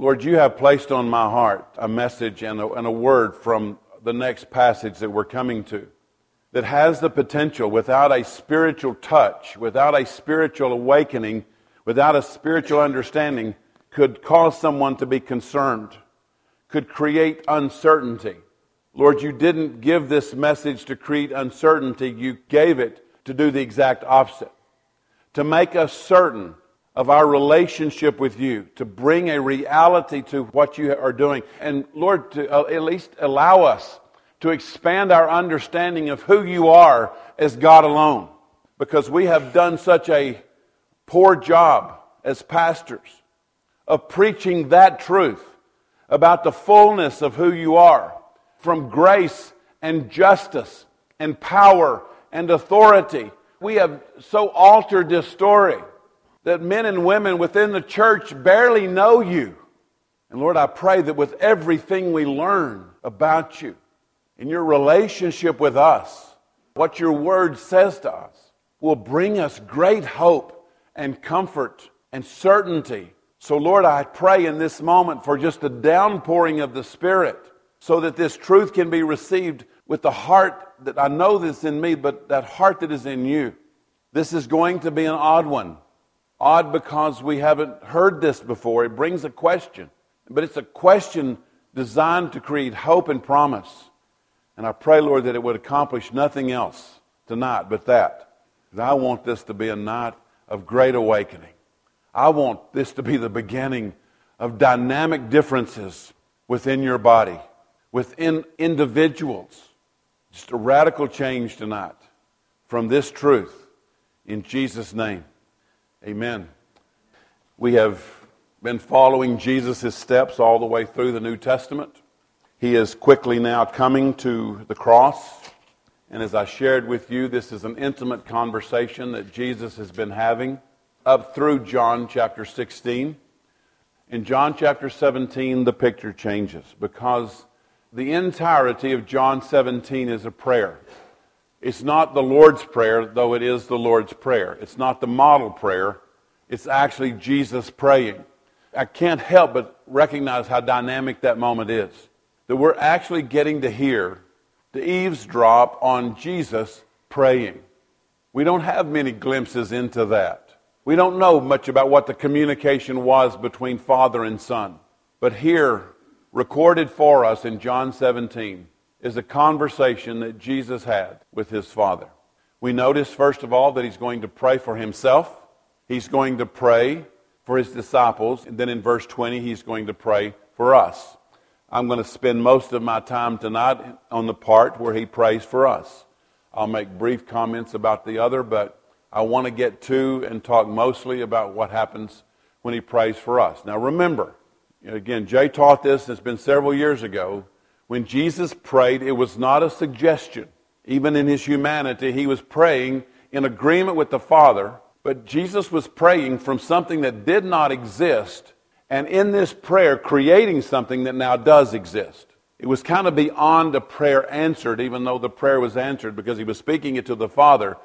Lord, you have placed on my heart a message and a word from the next passage that we're coming to that has the potential, without a spiritual touch, without a spiritual awakening, without a spiritual understanding, could cause someone to be concerned, could create uncertainty. Lord, you didn't give this message to create uncertainty. You gave it to do the exact opposite, to make us certain of our relationship with you, to bring a reality to what you are doing. And Lord, to at least allow us to expand our understanding of who you are as God alone, because we have done such a poor job as pastors of preaching that truth about the fullness of who you are, from grace and justice and power and authority. We have so altered this story that men and women within the church barely know you. And Lord, I pray that with everything we learn about you and your relationship with us, what your word says to us, will bring us great hope and comfort and certainty. So Lord, I pray in this moment for just the downpouring of the Spirit, so that this truth can be received with the heart that I know that's in me, but that heart that is in you. This is going to be an odd one. Odd because we haven't heard this before. It brings a question. But it's a question designed to create hope and promise. And I pray, Lord, that it would accomplish nothing else tonight but that. Because I want this to be a night of great awakening. I want this to be the beginning of dynamic differences within your body, within individuals. Just a radical change tonight from this truth. In Jesus' name. Amen. We have been following Jesus' steps all the way through the New Testament. He is quickly now coming to the cross. And as I shared with you, this is an intimate conversation that Jesus has been having up through John chapter 16. In John chapter 17, the picture changes, because the entirety of John 17 is a prayer. It's not the Lord's Prayer, though it is the Lord's Prayer. It's not the model prayer. It's actually Jesus praying. I can't help but recognize how dynamic that moment is. That we're actually getting to hear, to eavesdrop on Jesus praying. We don't have many glimpses into that. We don't know much about what the communication was between Father and Son. But here, recorded for us in John 17, is a conversation that Jesus had with his Father. We notice, first of all, that he's going to pray for himself. He's going to pray for his disciples. And then in verse 20, he's going to pray for us. I'm going to spend most of my time tonight on the part where he prays for us. I'll make brief comments about the other, but I want to get to and talk mostly about what happens when he prays for us. Now remember, again, Jay taught this, it's been several years ago. When Jesus prayed, it was not a suggestion. Even in his humanity, he was praying in agreement with the Father, but Jesus was praying from something that did not exist, and in this prayer, creating something that now does exist. It was kind of beyond a prayer answered, even though the prayer was answered, because he was speaking it to the Father.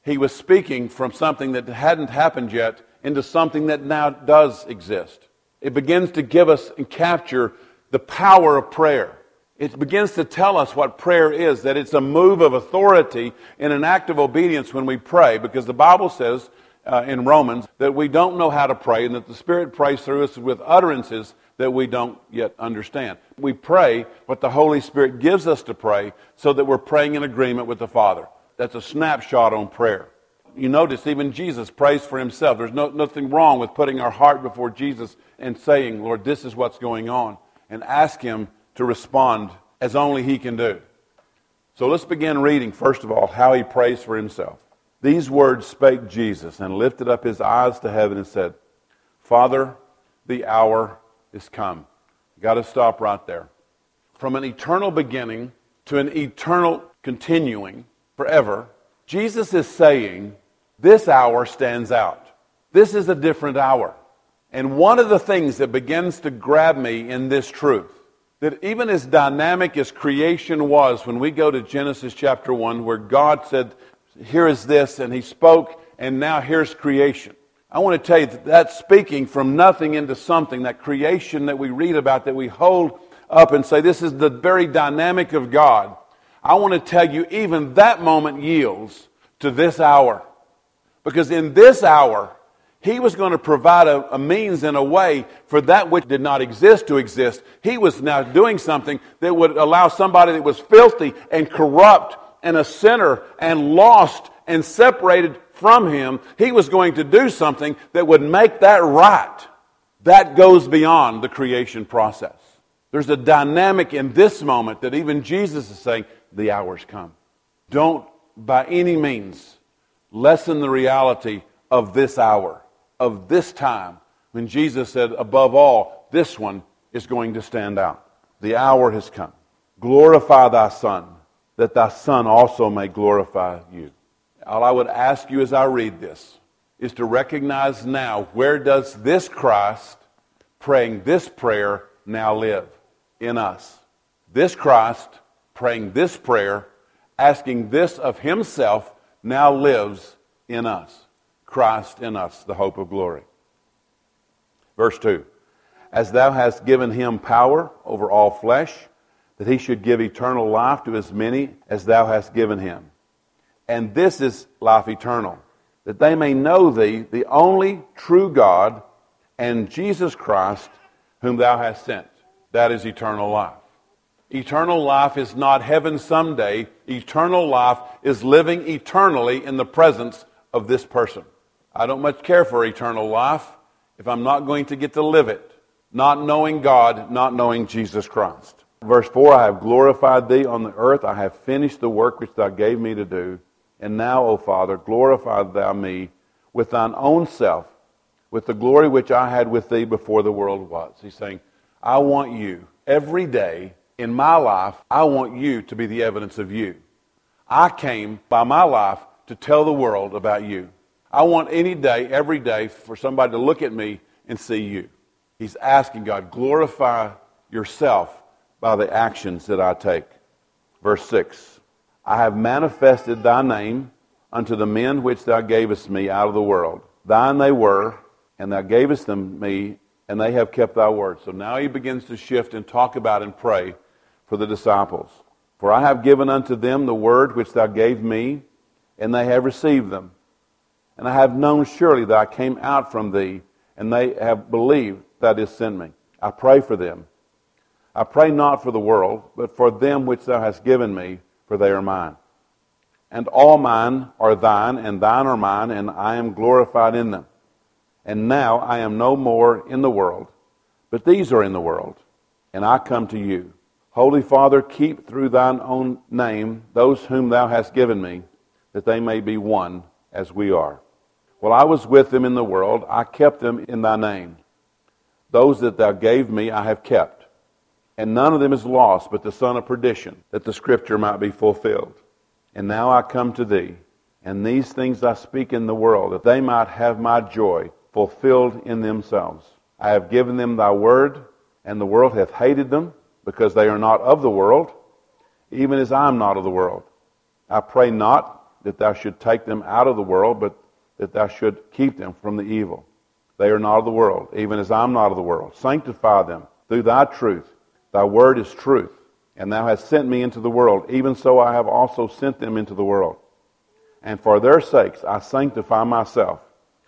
He was speaking from something that hadn't happened yet into something that now does exist. It begins to give us and capture the power of prayer. It begins to tell us what prayer is, that it's a move of authority in an act of obedience when we pray, because the Bible says in Romans that we don't know how to pray, and that the Spirit prays through us with utterances that we don't yet understand. We pray what the Holy Spirit gives us to pray, so that we're praying in agreement with the Father. That's a snapshot on prayer. You notice even Jesus prays for himself. There's nothing wrong with putting our heart before Jesus and saying, Lord, this is what's going on, and ask him to respond as only he can do. So let's begin reading, first of all, how he prays for himself. These words spake Jesus, and lifted up his eyes to heaven and said, Father, the hour is come. You've got to stop right there. From an eternal beginning to an eternal continuing forever, Jesus is saying, this hour stands out. This is a different hour. And one of the things that begins to grab me in this truth, that even as dynamic as creation was, when we go to Genesis chapter 1, where God said, here is this, and he spoke, and now here's creation. I want to tell you that that's speaking from nothing into something, that creation that we read about, that we hold up and say, this is the very dynamic of God. I want to tell you, even that moment yields to this hour. Because in this hour, He was going to provide a means and a way for that which did not exist to exist. He was now doing something that would allow somebody that was filthy and corrupt and a sinner and lost and separated from Him. He was going to do something that would make that right. That goes beyond the creation process. There's a dynamic in this moment that even Jesus is saying, the hour's come. Don't by any means lessen the reality of this hour, of this time, when Jesus said, above all, this one is going to stand out. The hour has come. Glorify thy Son, that thy Son also may glorify you. All I would ask you as I read this is to recognize now, where does this Christ praying this prayer now live? In us. This Christ praying this prayer, asking this of Himself, now lives in us. Christ in us, the hope of glory. Verse 2, as thou hast given Him power over all flesh, that He should give eternal life to as many as thou hast given Him. And this is life eternal, that they may know Thee, the only true God, and Jesus Christ, whom Thou hast sent. That is eternal life. Eternal life is not heaven someday. Eternal life is living eternally in the presence of this person. I don't much care for eternal life if I'm not going to get to live it, not knowing God, not knowing Jesus Christ. Verse 4, I have glorified Thee on the earth. I have finished the work which Thou gave me to do. And now, O Father, glorify Thou me with Thine own self, with the glory which I had with Thee before the world was. He's saying, I want you every day in my life. I want you to be the evidence of you. I came by my life to tell the world about you. I want any day, every day, for somebody to look at me and see you. He's asking God, glorify yourself by the actions that I take. Verse 6, I have manifested Thy name unto the men which Thou gavest me out of the world. Thine they were, and Thou gavest them me, and they have kept Thy word. So now he begins to shift and talk about and pray for the disciples. For I have given unto them the word which Thou gave me, and they have received them. And I have known surely that I came out from Thee, and they have believed Thou didst send me. I pray for them. I pray not for the world, but for them which Thou hast given me, for they are mine. And all mine are Thine, and Thine are mine, and I am glorified in them. And now I am no more in the world, but these are in the world, and I come to You. Holy Father, keep through Thine own name those whom Thou hast given me, that they may be one as we are. While I was with them in the world, I kept them in Thy name. Those that Thou gave me I have kept, and none of them is lost but the son of perdition, that the Scripture might be fulfilled. And now I come to Thee, and these things I speak in the world, that they might have My joy fulfilled in themselves. I have given them Thy word, and the world hath hated them, because they are not of the world, even as I am not of the world. I pray not that Thou should take them out of the world, but that Thou should keep them from the evil. They are not of the world, even as I am not of the world. Sanctify them through Thy truth. Thy word is truth, and Thou hast sent me into the world. Even so I have also sent them into the world. And for their sakes I sanctify Myself,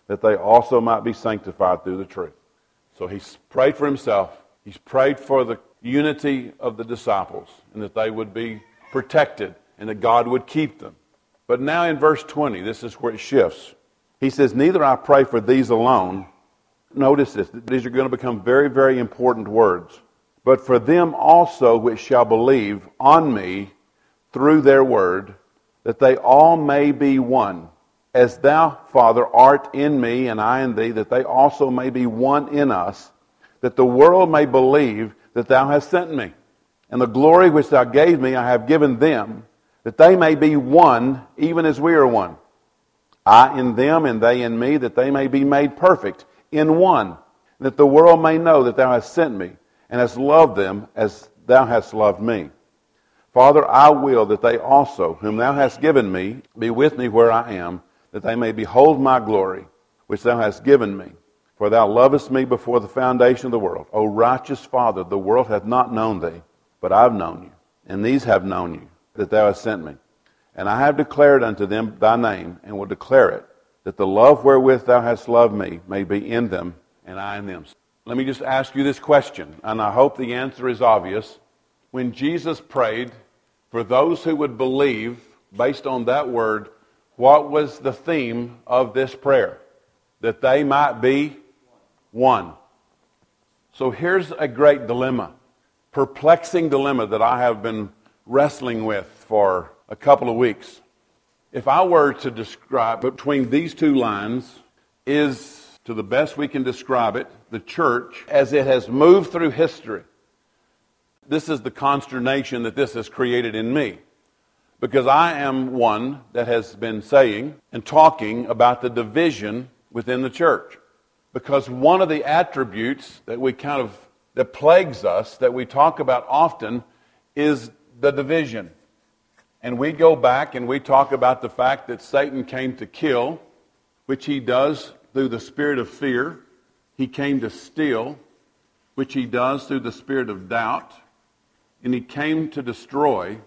that they also might be sanctified through the truth. So He's prayed for Himself. He's prayed for the unity of the disciples, and that they would be protected, and that God would keep them. But now in verse 20, this is where it shifts. He says, neither I pray for these alone. Notice this. These are going to become very, very important words. But for them also which shall believe on Me through their word, that they all may be one, as Thou, Father, art in Me, and I in Thee, that they also may be one in Us, that the world may believe that Thou hast sent Me. And the glory which Thou gave Me I have given them, that they may be one, even as we are one. I in them, and they in Me, that they may be made perfect in one, that the world may know that Thou hast sent Me, and hast loved them as Thou hast loved Me. Father, I will that they also, whom Thou hast given Me, be with Me where I am, that they may behold My glory, which thou hast given me. For thou lovest me before the foundation of the world. O righteous Father, the world hath not known thee, but I have known you. And these have known you, that thou hast sent me. And I have declared unto them thy name, and will declare it, that the love wherewith thou hast loved me may be in them, and I in them. Let me just ask you this question, and I hope the answer is obvious. When Jesus prayed for those who would believe, based on that word, what was the theme of this prayer? That they might be one. So here's a great dilemma, perplexing dilemma that I have been wrestling with for a couple of weeks. If I were to describe between these two lines is, to the best we can describe it, the church as it has moved through history. This is the consternation that this has created in me, because I am one that has been saying and talking about the division within the church. Because one of the attributes that plagues us, that we talk about often, is the division. And we go back and we talk about the fact that Satan came to kill, which he does through the spirit of fear. He came to steal, which he does through the spirit of doubt. And he came to destroy,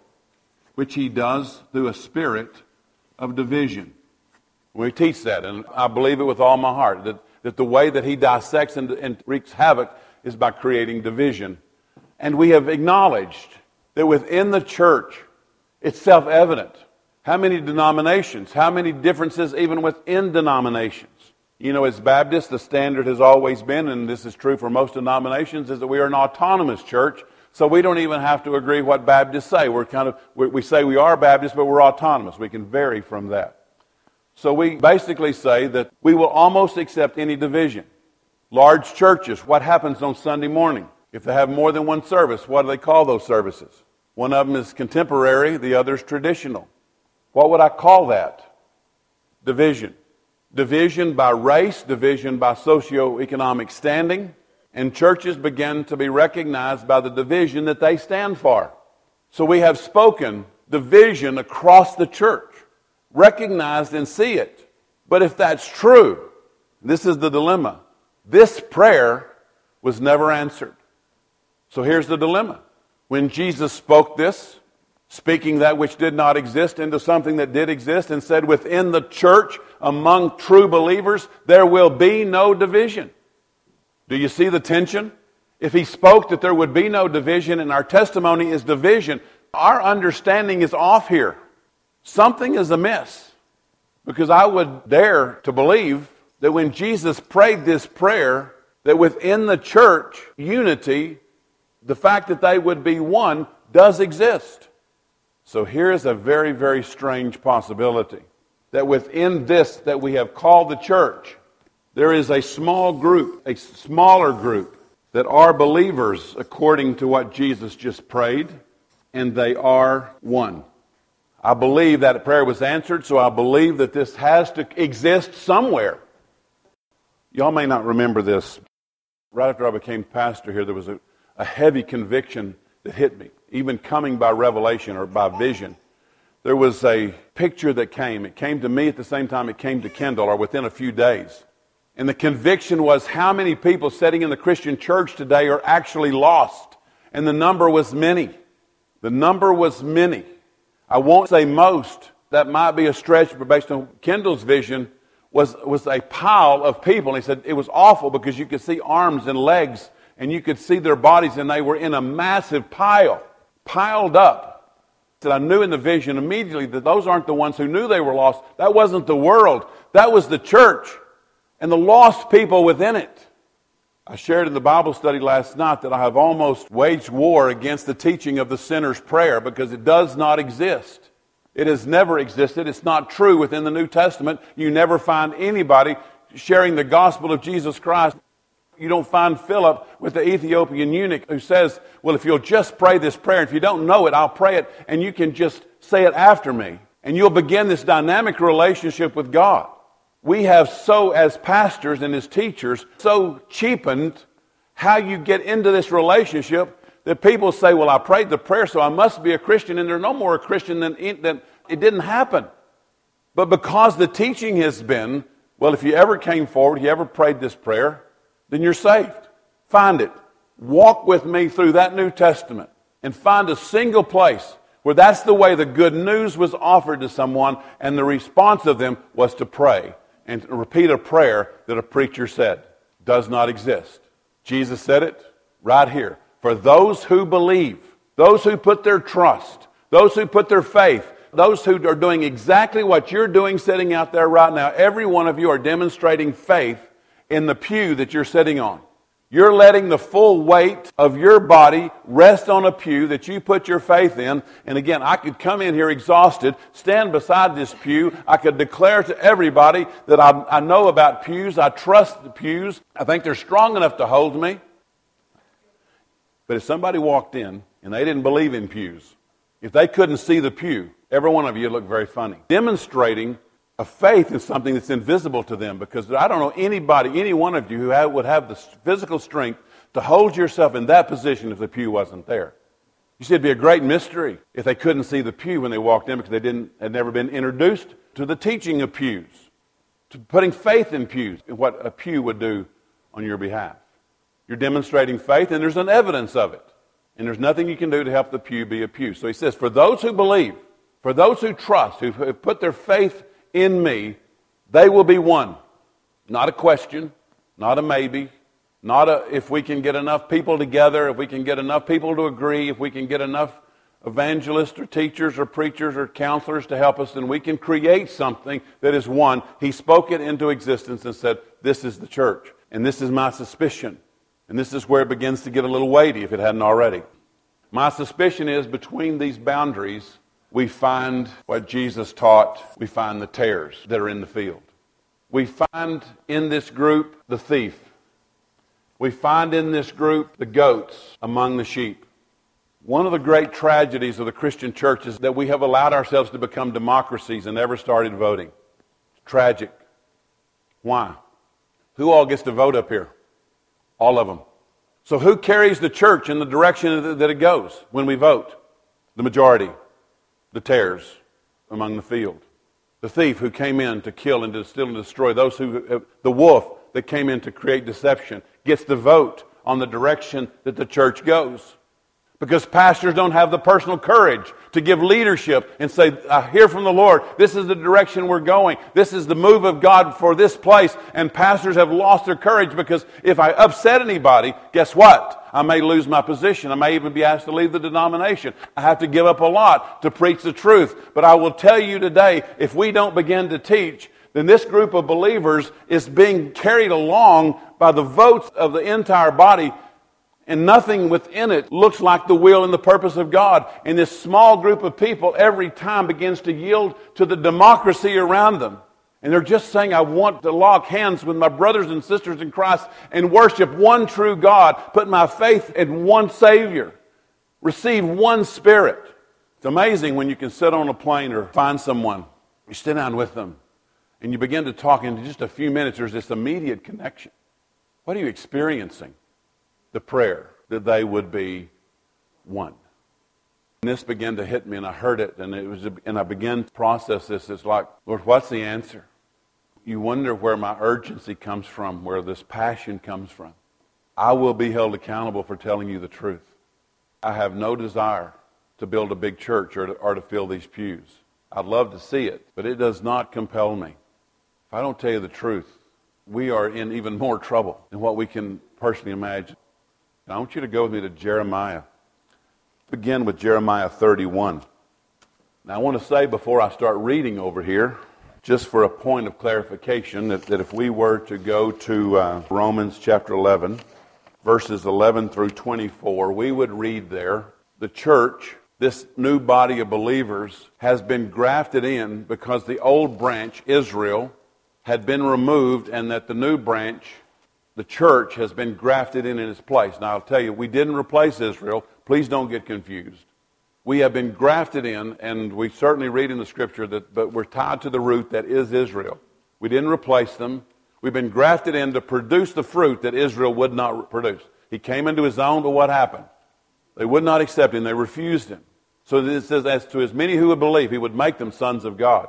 which he does through a spirit of division. We teach that, and I believe it with all my heart, that the way that he dissects and wreaks havoc is by creating division. And we have acknowledged that within the church, it's self-evident. How many denominations? How many differences even within denominations? You know, as Baptists, the standard has always been, and this is true for most denominations, is that we are an autonomous church, so we don't even have to agree what Baptists say. We say we are Baptists, but we're autonomous. We can vary from that. So we basically say that we will almost accept any division. Large churches, what happens on Sunday morning? If they have more than one service, what do they call those services? One of them is contemporary, the other is traditional. What would I call that? Division. Division by race, division by socioeconomic standing, and churches begin to be recognized by the division that they stand for. So we have spoken division across the church. Recognized and see it. But if that's true, this is the dilemma. This prayer was never answered. So here's the dilemma. When Jesus spoke this, speaking that which did not exist into something that did exist, and said, within the church, among true believers, there will be no division. Do you see the tension? If he spoke that there would be no division, and our testimony is division, our understanding is off here. Something is amiss, because I would dare to believe that when Jesus prayed this prayer, that within the church, unity, the fact that they would be one, does exist. So here is a very, very strange possibility, that within this that we have called the church, there is a small group, a smaller group, that are believers according to what Jesus just prayed, and they are one. I believe that prayer was answered, so I believe that this has to exist somewhere. Y'all may not remember this. Right after I became pastor here, there was a heavy conviction that hit me, even coming by revelation or by vision. There was a picture that came. It came to me at the same time it came to Kendall, or within a few days. And the conviction was how many people sitting in the Christian church today are actually lost. And the number was many. The number was many. I won't say most, that might be a stretch, but based on Kendall's vision, was a pile of people. He said it was awful because you could see arms and legs, and you could see their bodies, and they were in a massive pile, piled up. He said, I knew in the vision immediately that those aren't the ones who knew they were lost. That wasn't the world. That was the church and the lost people within it. I shared in the Bible study last night that I have almost waged war against the teaching of the sinner's prayer because it does not exist. It has never existed. It's not true within the New Testament. You never find anybody sharing the gospel of Jesus Christ. You don't find Philip with the Ethiopian eunuch who says, well, if you'll just pray this prayer, if you don't know it, I'll pray it, and you can just say it after me, and you'll begin this dynamic relationship with God. We have so, as pastors and as teachers, so cheapened how you get into this relationship that people say, well, I prayed the prayer, so I must be a Christian, and they're no more a Christian than it didn't happen. But because the teaching has been Well, if you ever came forward, you ever prayed this prayer, then you're saved. Find it. Walk with me through that New Testament and find a single place where that's the way the good news was offered to someone and the response of them was to pray and to repeat a prayer that a preacher said. Does not exist. Jesus said it right here. For those who believe, those who put their trust, those who put their faith, those who are doing exactly what you're doing sitting out there right now, every one of you are demonstrating faith in the pew that you're sitting on. You're letting the full weight of your body rest on a pew that you put your faith in. And again, I could come in here exhausted, stand beside this pew. I could declare to everybody that I know about pews. I trust the pews. I think they're strong enough to hold me. But if somebody walked in and they didn't believe in pews, if they couldn't see the pew, every one of you would look very funny. Demonstrating a faith is something that's invisible to them, because I don't know anybody, any one of you, who would have the physical strength to hold yourself in that position if the pew wasn't there. You see, it'd be a great mystery if they couldn't see the pew when they walked in, because they had never been introduced to the teaching of pews, to putting faith in pews, and what a pew would do on your behalf. You're demonstrating faith, and there's an evidence of it. And there's nothing you can do to help the pew be a pew. So he says, for those who believe, for those who trust, who have put their faith in me, they will be one. Not a question, not a maybe, not a if we can get enough people together, if we can get enough people to agree, if we can get enough evangelists or teachers or preachers or counselors to help us, then we can create something that is one. He spoke it into existence and said, this is the church, and this is my suspicion. And this is where it begins to get a little weighty if it hadn't already. My suspicion is between these boundaries, we find what Jesus taught. We find the tares that are in the field. We find in this group the thief. We find in this group the goats among the sheep. One of the great tragedies of the Christian church is that we have allowed ourselves to become democracies and never started voting. It's tragic. Why? Who all gets to vote up here? All of them. So who carries the church in the direction that it goes when we vote? The majority. The tares among the field. The thief who came in to kill and to steal and destroy. The wolf that came in to create deception gets the vote on the direction that the church goes. Because pastors don't have the personal courage to give leadership and say, I hear from the Lord, this is the direction we're going. This is the move of God for this place. And pastors have lost their courage because if I upset anybody, guess what? I may lose my position. I may even be asked to leave the denomination. I have to give up a lot to preach the truth. But I will tell you today, if we don't begin to teach, then this group of believers is being carried along by the votes of the entire body. And nothing within it looks like the will and the purpose of God. And this small group of people every time begins to yield to the democracy around them. And they're just saying, I want to lock hands with my brothers and sisters in Christ and worship one true God, put my faith in one Savior, receive one Spirit. It's amazing when you can sit on a plane or find someone, you sit down with them, and you begin to talk, and in just a few minutes there's this immediate connection. What are you experiencing? The prayer that they would be one. And this began to hit me, and I heard it, and I began to process this. It's like, Lord, what's the answer? You wonder where my urgency comes from, where this passion comes from. I will be held accountable for telling you the truth. I have no desire to build a big church or to fill these pews. I'd love to see it, but it does not compel me. If I don't tell you the truth, we are in even more trouble than what we can personally imagine. I want you to go with me to Jeremiah. Begin with Jeremiah 31. Now I want to say before I start reading over here, just for a point of clarification, that if we were to go to Romans chapter 11, verses 11 through 24, we would read there, the church, this new body of believers, has been grafted in because the old branch, Israel, had been removed, and that the new branch, the church, has been grafted in its place. Now, I'll tell you, we didn't replace Israel. Please don't get confused. We have been grafted in, and we certainly read in the Scripture that, but we're tied to the root that is Israel. We didn't replace them. We've been grafted in to produce the fruit that Israel would not produce. He came into his own, but what happened? They would not accept him. They refused him. So it says, as to as many who would believe, he would make them sons of God.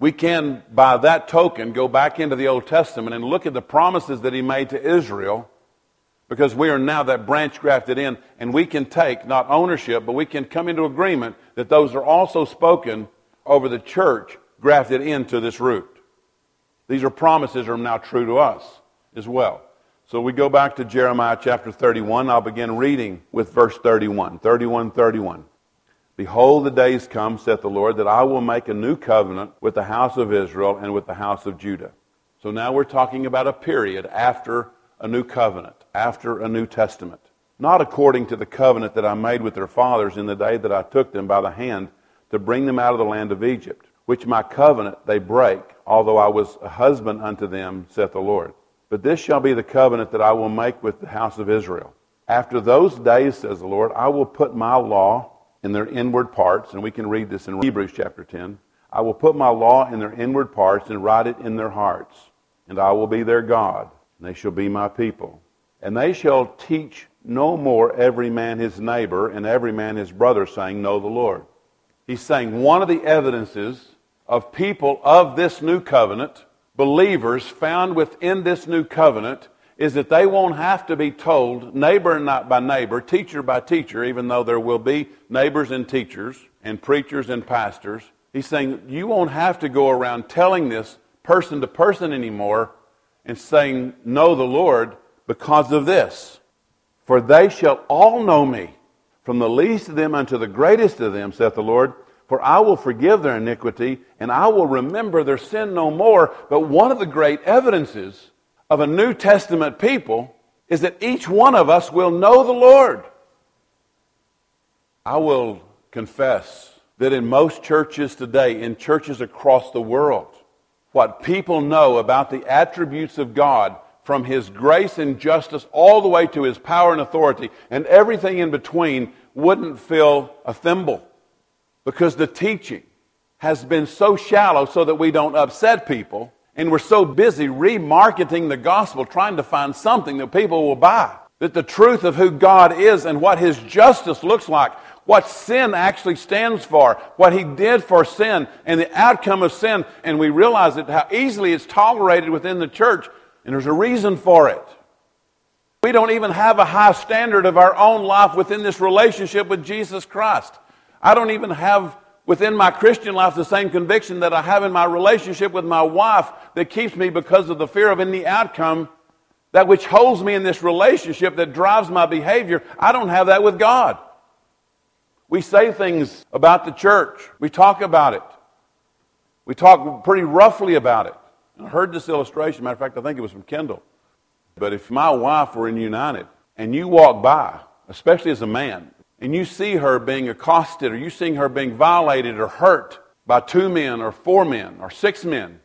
we can, by that token, go back into the Old Testament and look at the promises that he made to Israel, because we are now that branch grafted in, and we can take not ownership, but we can come into agreement that those are also spoken over the church grafted into this root. These are promises that are now true to us as well. So we go back to Jeremiah chapter 31. I'll begin reading with verse 31. 31. Behold, the days come, saith the Lord, that I will make a new covenant with the house of Israel and with the house of Judah. So now we're talking about a period after a new covenant, after a new testament. Not according to the covenant that I made with their fathers in the day that I took them by the hand to bring them out of the land of Egypt, which my covenant they break, although I was a husband unto them, saith the Lord. But this shall be the covenant that I will make with the house of Israel. After those days, says the Lord, I will put my law in their inward parts, and we can read this in Hebrews chapter 10. I will put my law in their inward parts and write it in their hearts, and I will be their God, and they shall be my people. And they shall teach no more every man his neighbor and every man his brother, saying, Know the Lord. He's saying one of the evidences of people of this new covenant, believers found within this new covenant, is that they won't have to be told neighbor not by neighbor, teacher by teacher, even though there will be neighbors and teachers and preachers and pastors. He's saying you won't have to go around telling this person to person anymore and saying, Know the Lord, because of this. For they shall all know me, from the least of them unto the greatest of them, saith the Lord. For I will forgive their iniquity, and I will remember their sin no more. But one of the great evidences of a New Testament people is that each one of us will know the Lord. I will confess that in most churches today, in churches across the world, what people know about the attributes of God, from His grace and justice all the way to His power and authority, and everything in between, wouldn't fill a thimble. Because the teaching has been so shallow so that we don't upset people, and we're so busy remarketing the gospel, trying to find something that people will buy, that the truth of who God is and what His justice looks like, what sin actually stands for, what He did for sin, and the outcome of sin, and we realize that how easily it's tolerated within the church, and there's a reason for it. We don't even have a high standard of our own life within this relationship with Jesus Christ. I don't even have within my Christian life the same conviction that I have in my relationship with my wife that keeps me because of the fear of any outcome, that which holds me in this relationship that drives my behavior. I don't have that with God. We say things about the church. We talk about it. We talk pretty roughly about it. I heard this illustration. Matter of fact, I think it was from Kendall. But if my wife were in United and you walk by, especially as a man, and you see her being accosted, or you see her being violated or hurt by 2 men or 4 men or 6 men,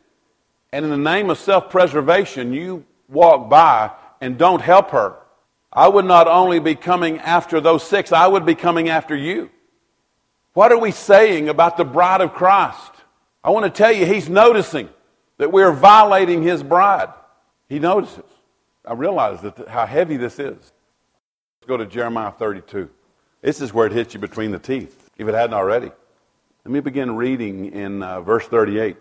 and in the name of self-preservation, you walk by and don't help her, I would not only be coming after those 6, I would be coming after you. What are we saying about the bride of Christ? I want to tell you, He's noticing that we are violating His bride. He notices. I realize that how heavy this is. Let's go to Jeremiah 32. This is where it hits you between the teeth, if it hadn't already. Let me begin reading in verse 38.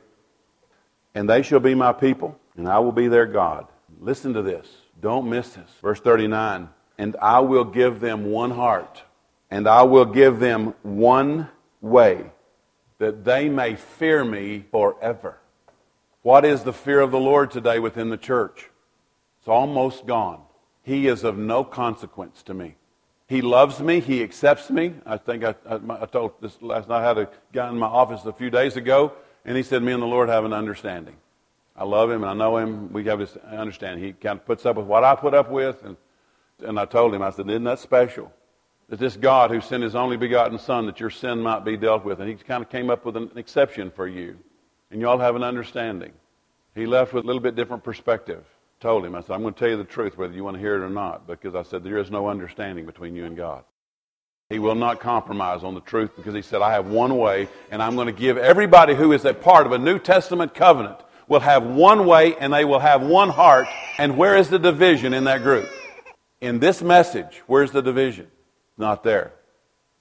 And they shall be my people, and I will be their God. Listen to this. Don't miss this. Verse 39. And I will give them one heart, and I will give them one way, that they may fear me forever. What is the fear of the Lord today within the church? It's almost gone. He is of no consequence to me. He loves me. He accepts me. I think I told this last night. I had a guy in my office a few days ago, and he said, me and the Lord have an understanding. I love Him, and I know Him. We have this understanding. He kind of puts up with what I put up with. And I told him, I said, isn't that special? That this God who sent His only begotten Son, that your sin might be dealt with. And He kind of came up with an exception for you. And you all have an understanding. He left with a little bit different perspective. Told him, I said, I'm going to tell you the truth whether you want to hear it or not, because I said, there is no understanding between you and God. He will not compromise on the truth, because He said, I have one way, and I'm going to give everybody who is a part of a New Testament covenant will have one way, and they will have one heart. And where is the division in that group? In this message, where's the division? Not there.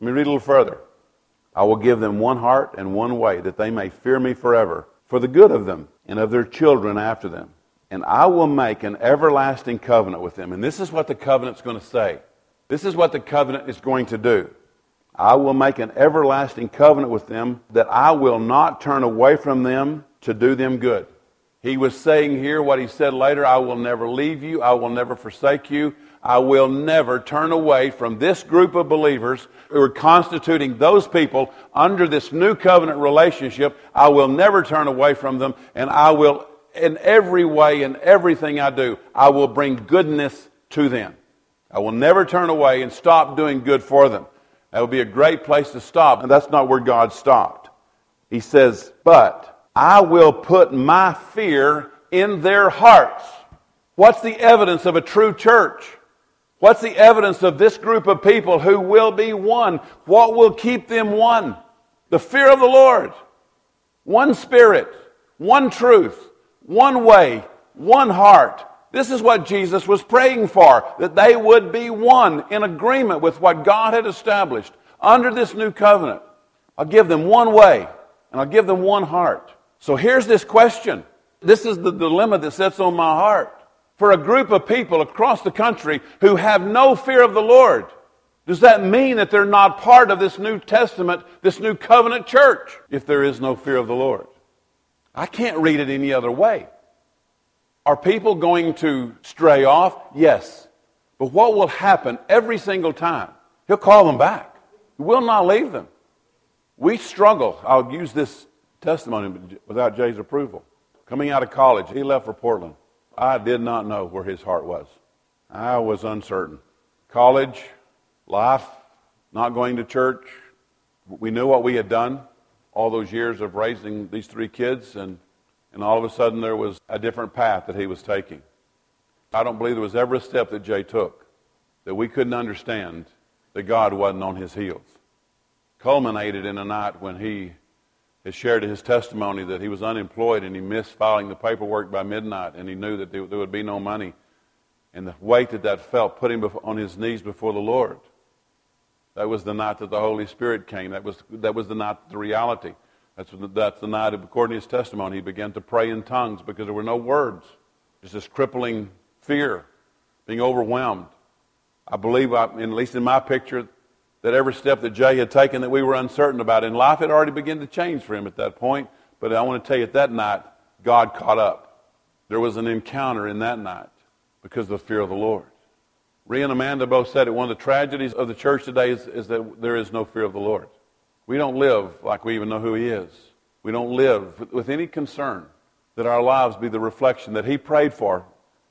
Let me read a little further. I will give them one heart and one way, that they may fear me forever. for the good of them and of their children after them. And I will make an everlasting covenant with them. And this is what the covenant's going to say. This is what the covenant is going to do. I will make an everlasting covenant with them, that I will not turn away from them to do them good. He was saying here what he said later, I will never leave you, I will never forsake you, I will never turn away from this group of believers who are constituting those people under this new covenant relationship. I will never turn away from them, and I will, in every way, in everything I do, I will bring goodness to them. I will never turn away and stop doing good for them. That would be a great place to stop, and that's not where God stopped. He says, but I will put my fear in their hearts. What's the evidence of a true church? What's the evidence of this group of people who will be one? What will keep them one? The fear of the Lord. One spirit, one truth, one way, one heart. This is what Jesus was praying for, that they would be one in agreement with what God had established under this new covenant. I'll give them one way, and I'll give them one heart. So here's this question. This is the dilemma that sits on my heart. For a group of people across the country who have no fear of the Lord, does that mean that they're not part of this New Testament, this new covenant church, if there is no fear of the Lord? I can't read it any other way. Are people going to stray off? Yes. But what will happen every single time? He'll call them back. He will not leave them. We struggle. I'll use this testimony without Jay's approval. Coming out of college, he left for Portland. I did not know where his heart was. I was uncertain. College, life, not going to church. We knew what we had done all those years of raising these three kids, and all of a sudden there was a different path that he was taking. I don't believe there was ever a step that Jay took that we couldn't understand that God wasn't on his heels. Culminated in a night when he has shared his testimony that he was unemployed and he missed filing the paperwork by midnight, and he knew that there would be no money. And the weight that that felt put him on his knees before the Lord. That was the night that the Holy Spirit came. That was the night, the reality. That's the night, according to his testimony, he began to pray in tongues because there were no words. Just this crippling fear, being overwhelmed. I believe, at least in my picture, that every step that Jay had taken that we were uncertain about in life had already begun to change for him at that point. But I want to tell you, at that night, God caught up. There was an encounter in that night because of the fear of the Lord. Rhea and Amanda both said it. One of the tragedies of the church today is that there is no fear of the Lord. We don't live like we even know who he is. We don't live with any concern that our lives be the reflection that he prayed for.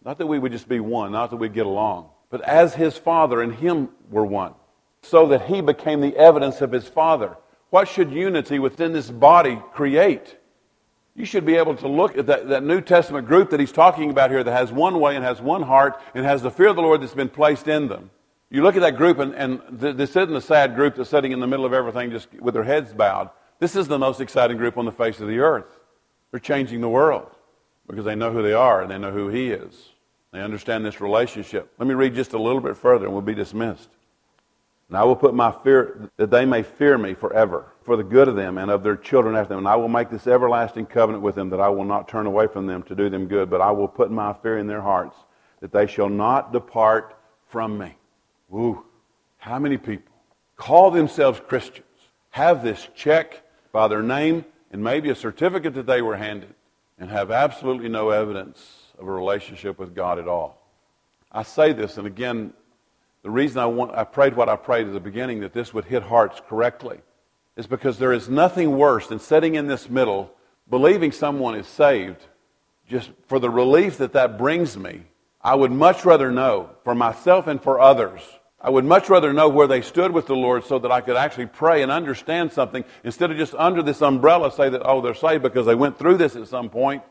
Not that we would just be one, not that we'd get along, but as his Father and him were one, so that he became the evidence of his Father. What should unity within this body create? You should be able to look at that New Testament group that he's talking about here that has one way and has one heart and has the fear of the Lord that's been placed in them. You look at that group, and this isn't a sad group that's sitting in the middle of everything just with their heads bowed. This is the most exciting group on the face of the earth. They're changing the world because they know who they are and they know who he is. They understand this relationship. Let me read just a little bit further and we'll be dismissed. And I will put my fear, that they may fear me forever, for the good of them and of their children after them. And I will make this everlasting covenant with them, that I will not turn away from them to do them good, but I will put my fear in their hearts, that they shall not depart from me. Ooh, how many people call themselves Christians, have this check by their name and maybe a certificate that they were handed, and have absolutely no evidence of a relationship with God at all? I say this, and again, the reason I prayed what I prayed at the beginning, that this would hit hearts correctly, is because there is nothing worse than sitting in this middle, believing someone is saved, just for the relief that brings me. I would much rather know, for myself and for others, I would much rather know where they stood with the Lord so that I could actually pray and understand something, instead of just under this umbrella say that, oh, they're saved because they went through this at some point.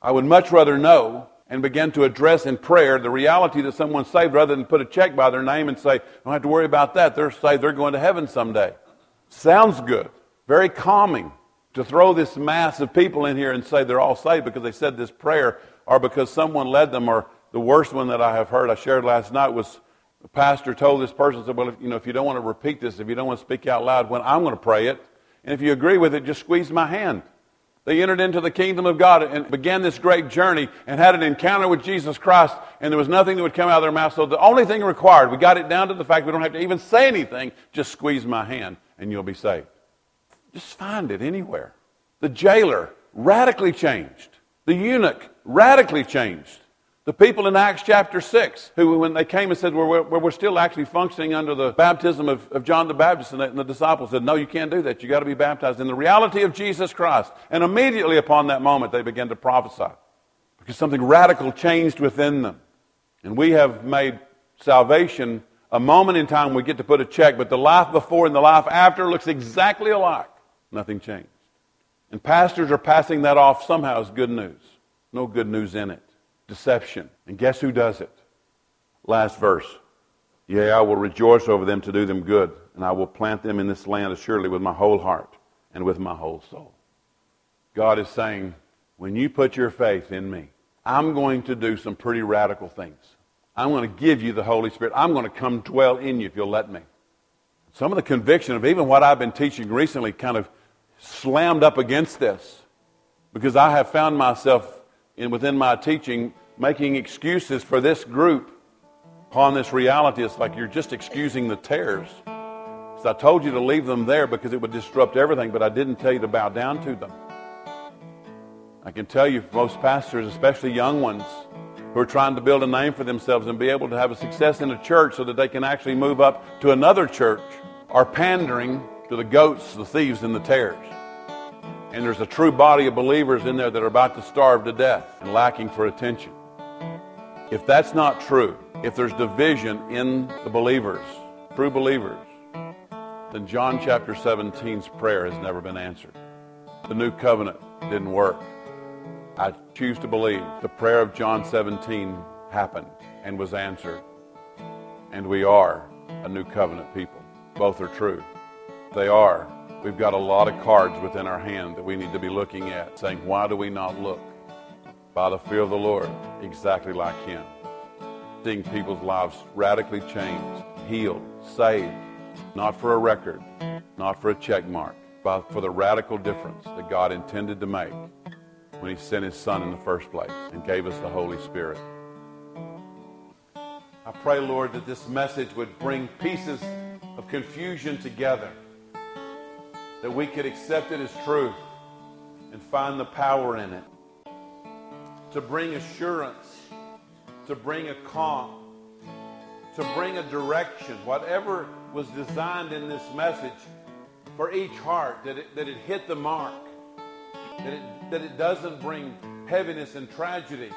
I would much rather know and begin to address in prayer the reality that someone's saved, rather than put a check by their name and say, I don't have to worry about that. They're saved. They're going to heaven someday. Sounds good. Very calming to throw this mass of people in here and say they're all saved because they said this prayer, or because someone led them, or the worst one that I have heard, I shared last night, was the pastor told this person, said, well, if you don't want to repeat this, if you don't want to speak out loud, I'm going to pray it. And if you agree with it, just squeeze my hand. They entered into the kingdom of God and began this great journey and had an encounter with Jesus Christ, and there was nothing that would come out of their mouth. So the only thing required, we got it down to the fact we don't have to even say anything, just squeeze my hand and you'll be saved. Just find it anywhere. The jailer radically changed. The eunuch radically changed. The people in Acts chapter 6, who when they came and said, we're still actually functioning under the baptism of John the Baptist, and the disciples said, no, you can't do that. You've got to be baptized in the reality of Jesus Christ. And immediately upon that moment, they began to prophesy because something radical changed within them. And we have made salvation a moment in time we get to put a check, but the life before and the life after looks exactly alike. Nothing changed. And pastors are passing that off somehow as good news. No good news in it. Deception. And guess who does it? Last verse. Yea, I will rejoice over them to do them good, and I will plant them in this land assuredly with my whole heart and with my whole soul. God is saying, when you put your faith in me, I'm going to do some pretty radical things. I'm going to give you the Holy Spirit. I'm going to come dwell in you if you'll let me. Some of the conviction of even what I've been teaching recently kind of slammed up against this, because I have found myself within my teaching, making excuses for this group upon this reality. It's like you're just excusing the tares. So I told you to leave them there because it would disrupt everything, but I didn't tell you to bow down to them. I can tell you, most pastors, especially young ones, who are trying to build a name for themselves and be able to have a success in a church so that they can actually move up to another church, are pandering to the goats, the thieves, and the tares. And there's a true body of believers in there that are about to starve to death and lacking for attention. If that's not true, if there's division in the believers, true believers, then John chapter 17's prayer has never been answered. The new covenant didn't work. I choose to believe the prayer of John 17 happened and was answered. And we are a new covenant people. Both are true. They are. We've got a lot of cards within our hand that we need to be looking at, saying, why do we not look by the fear of the Lord exactly like him? Seeing people's lives radically changed, healed, saved, not for a record, not for a check mark, but for the radical difference that God intended to make when he sent his son in the first place and gave us the Holy Spirit. I pray, Lord, that this message would bring pieces of confusion together, that we could accept it as truth and find the power in it to bring assurance, to bring a calm, to bring a direction. Whatever was designed in this message for each heart, that it hit the mark, that it doesn't bring heaviness and tragedy.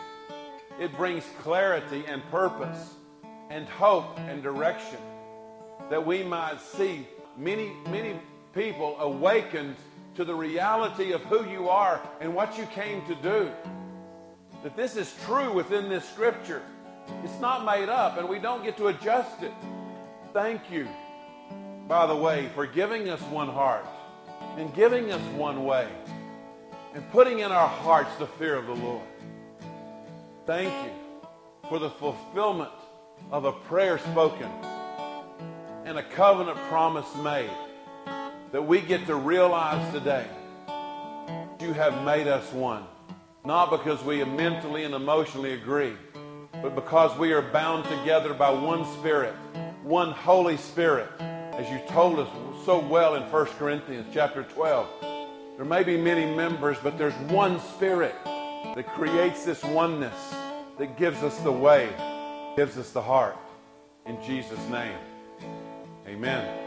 It brings clarity and purpose and hope and direction, that we might see many people awakened to the reality of who you are and what you came to do. That this is true within this scripture. It's not made up, and we don't get to adjust it. Thank you, by the way, for giving us one heart and giving us one way and putting in our hearts the fear of the Lord. Thank you for the fulfillment of a prayer spoken and a covenant promise made, that we get to realize today you have made us one, not because we mentally and emotionally agree, but because we are bound together by one Spirit, one Holy Spirit, as you told us so well in 1 Corinthians chapter 12. There may be many members, but there's one Spirit that creates this oneness, that gives us the way, gives us the heart. In Jesus' name, amen.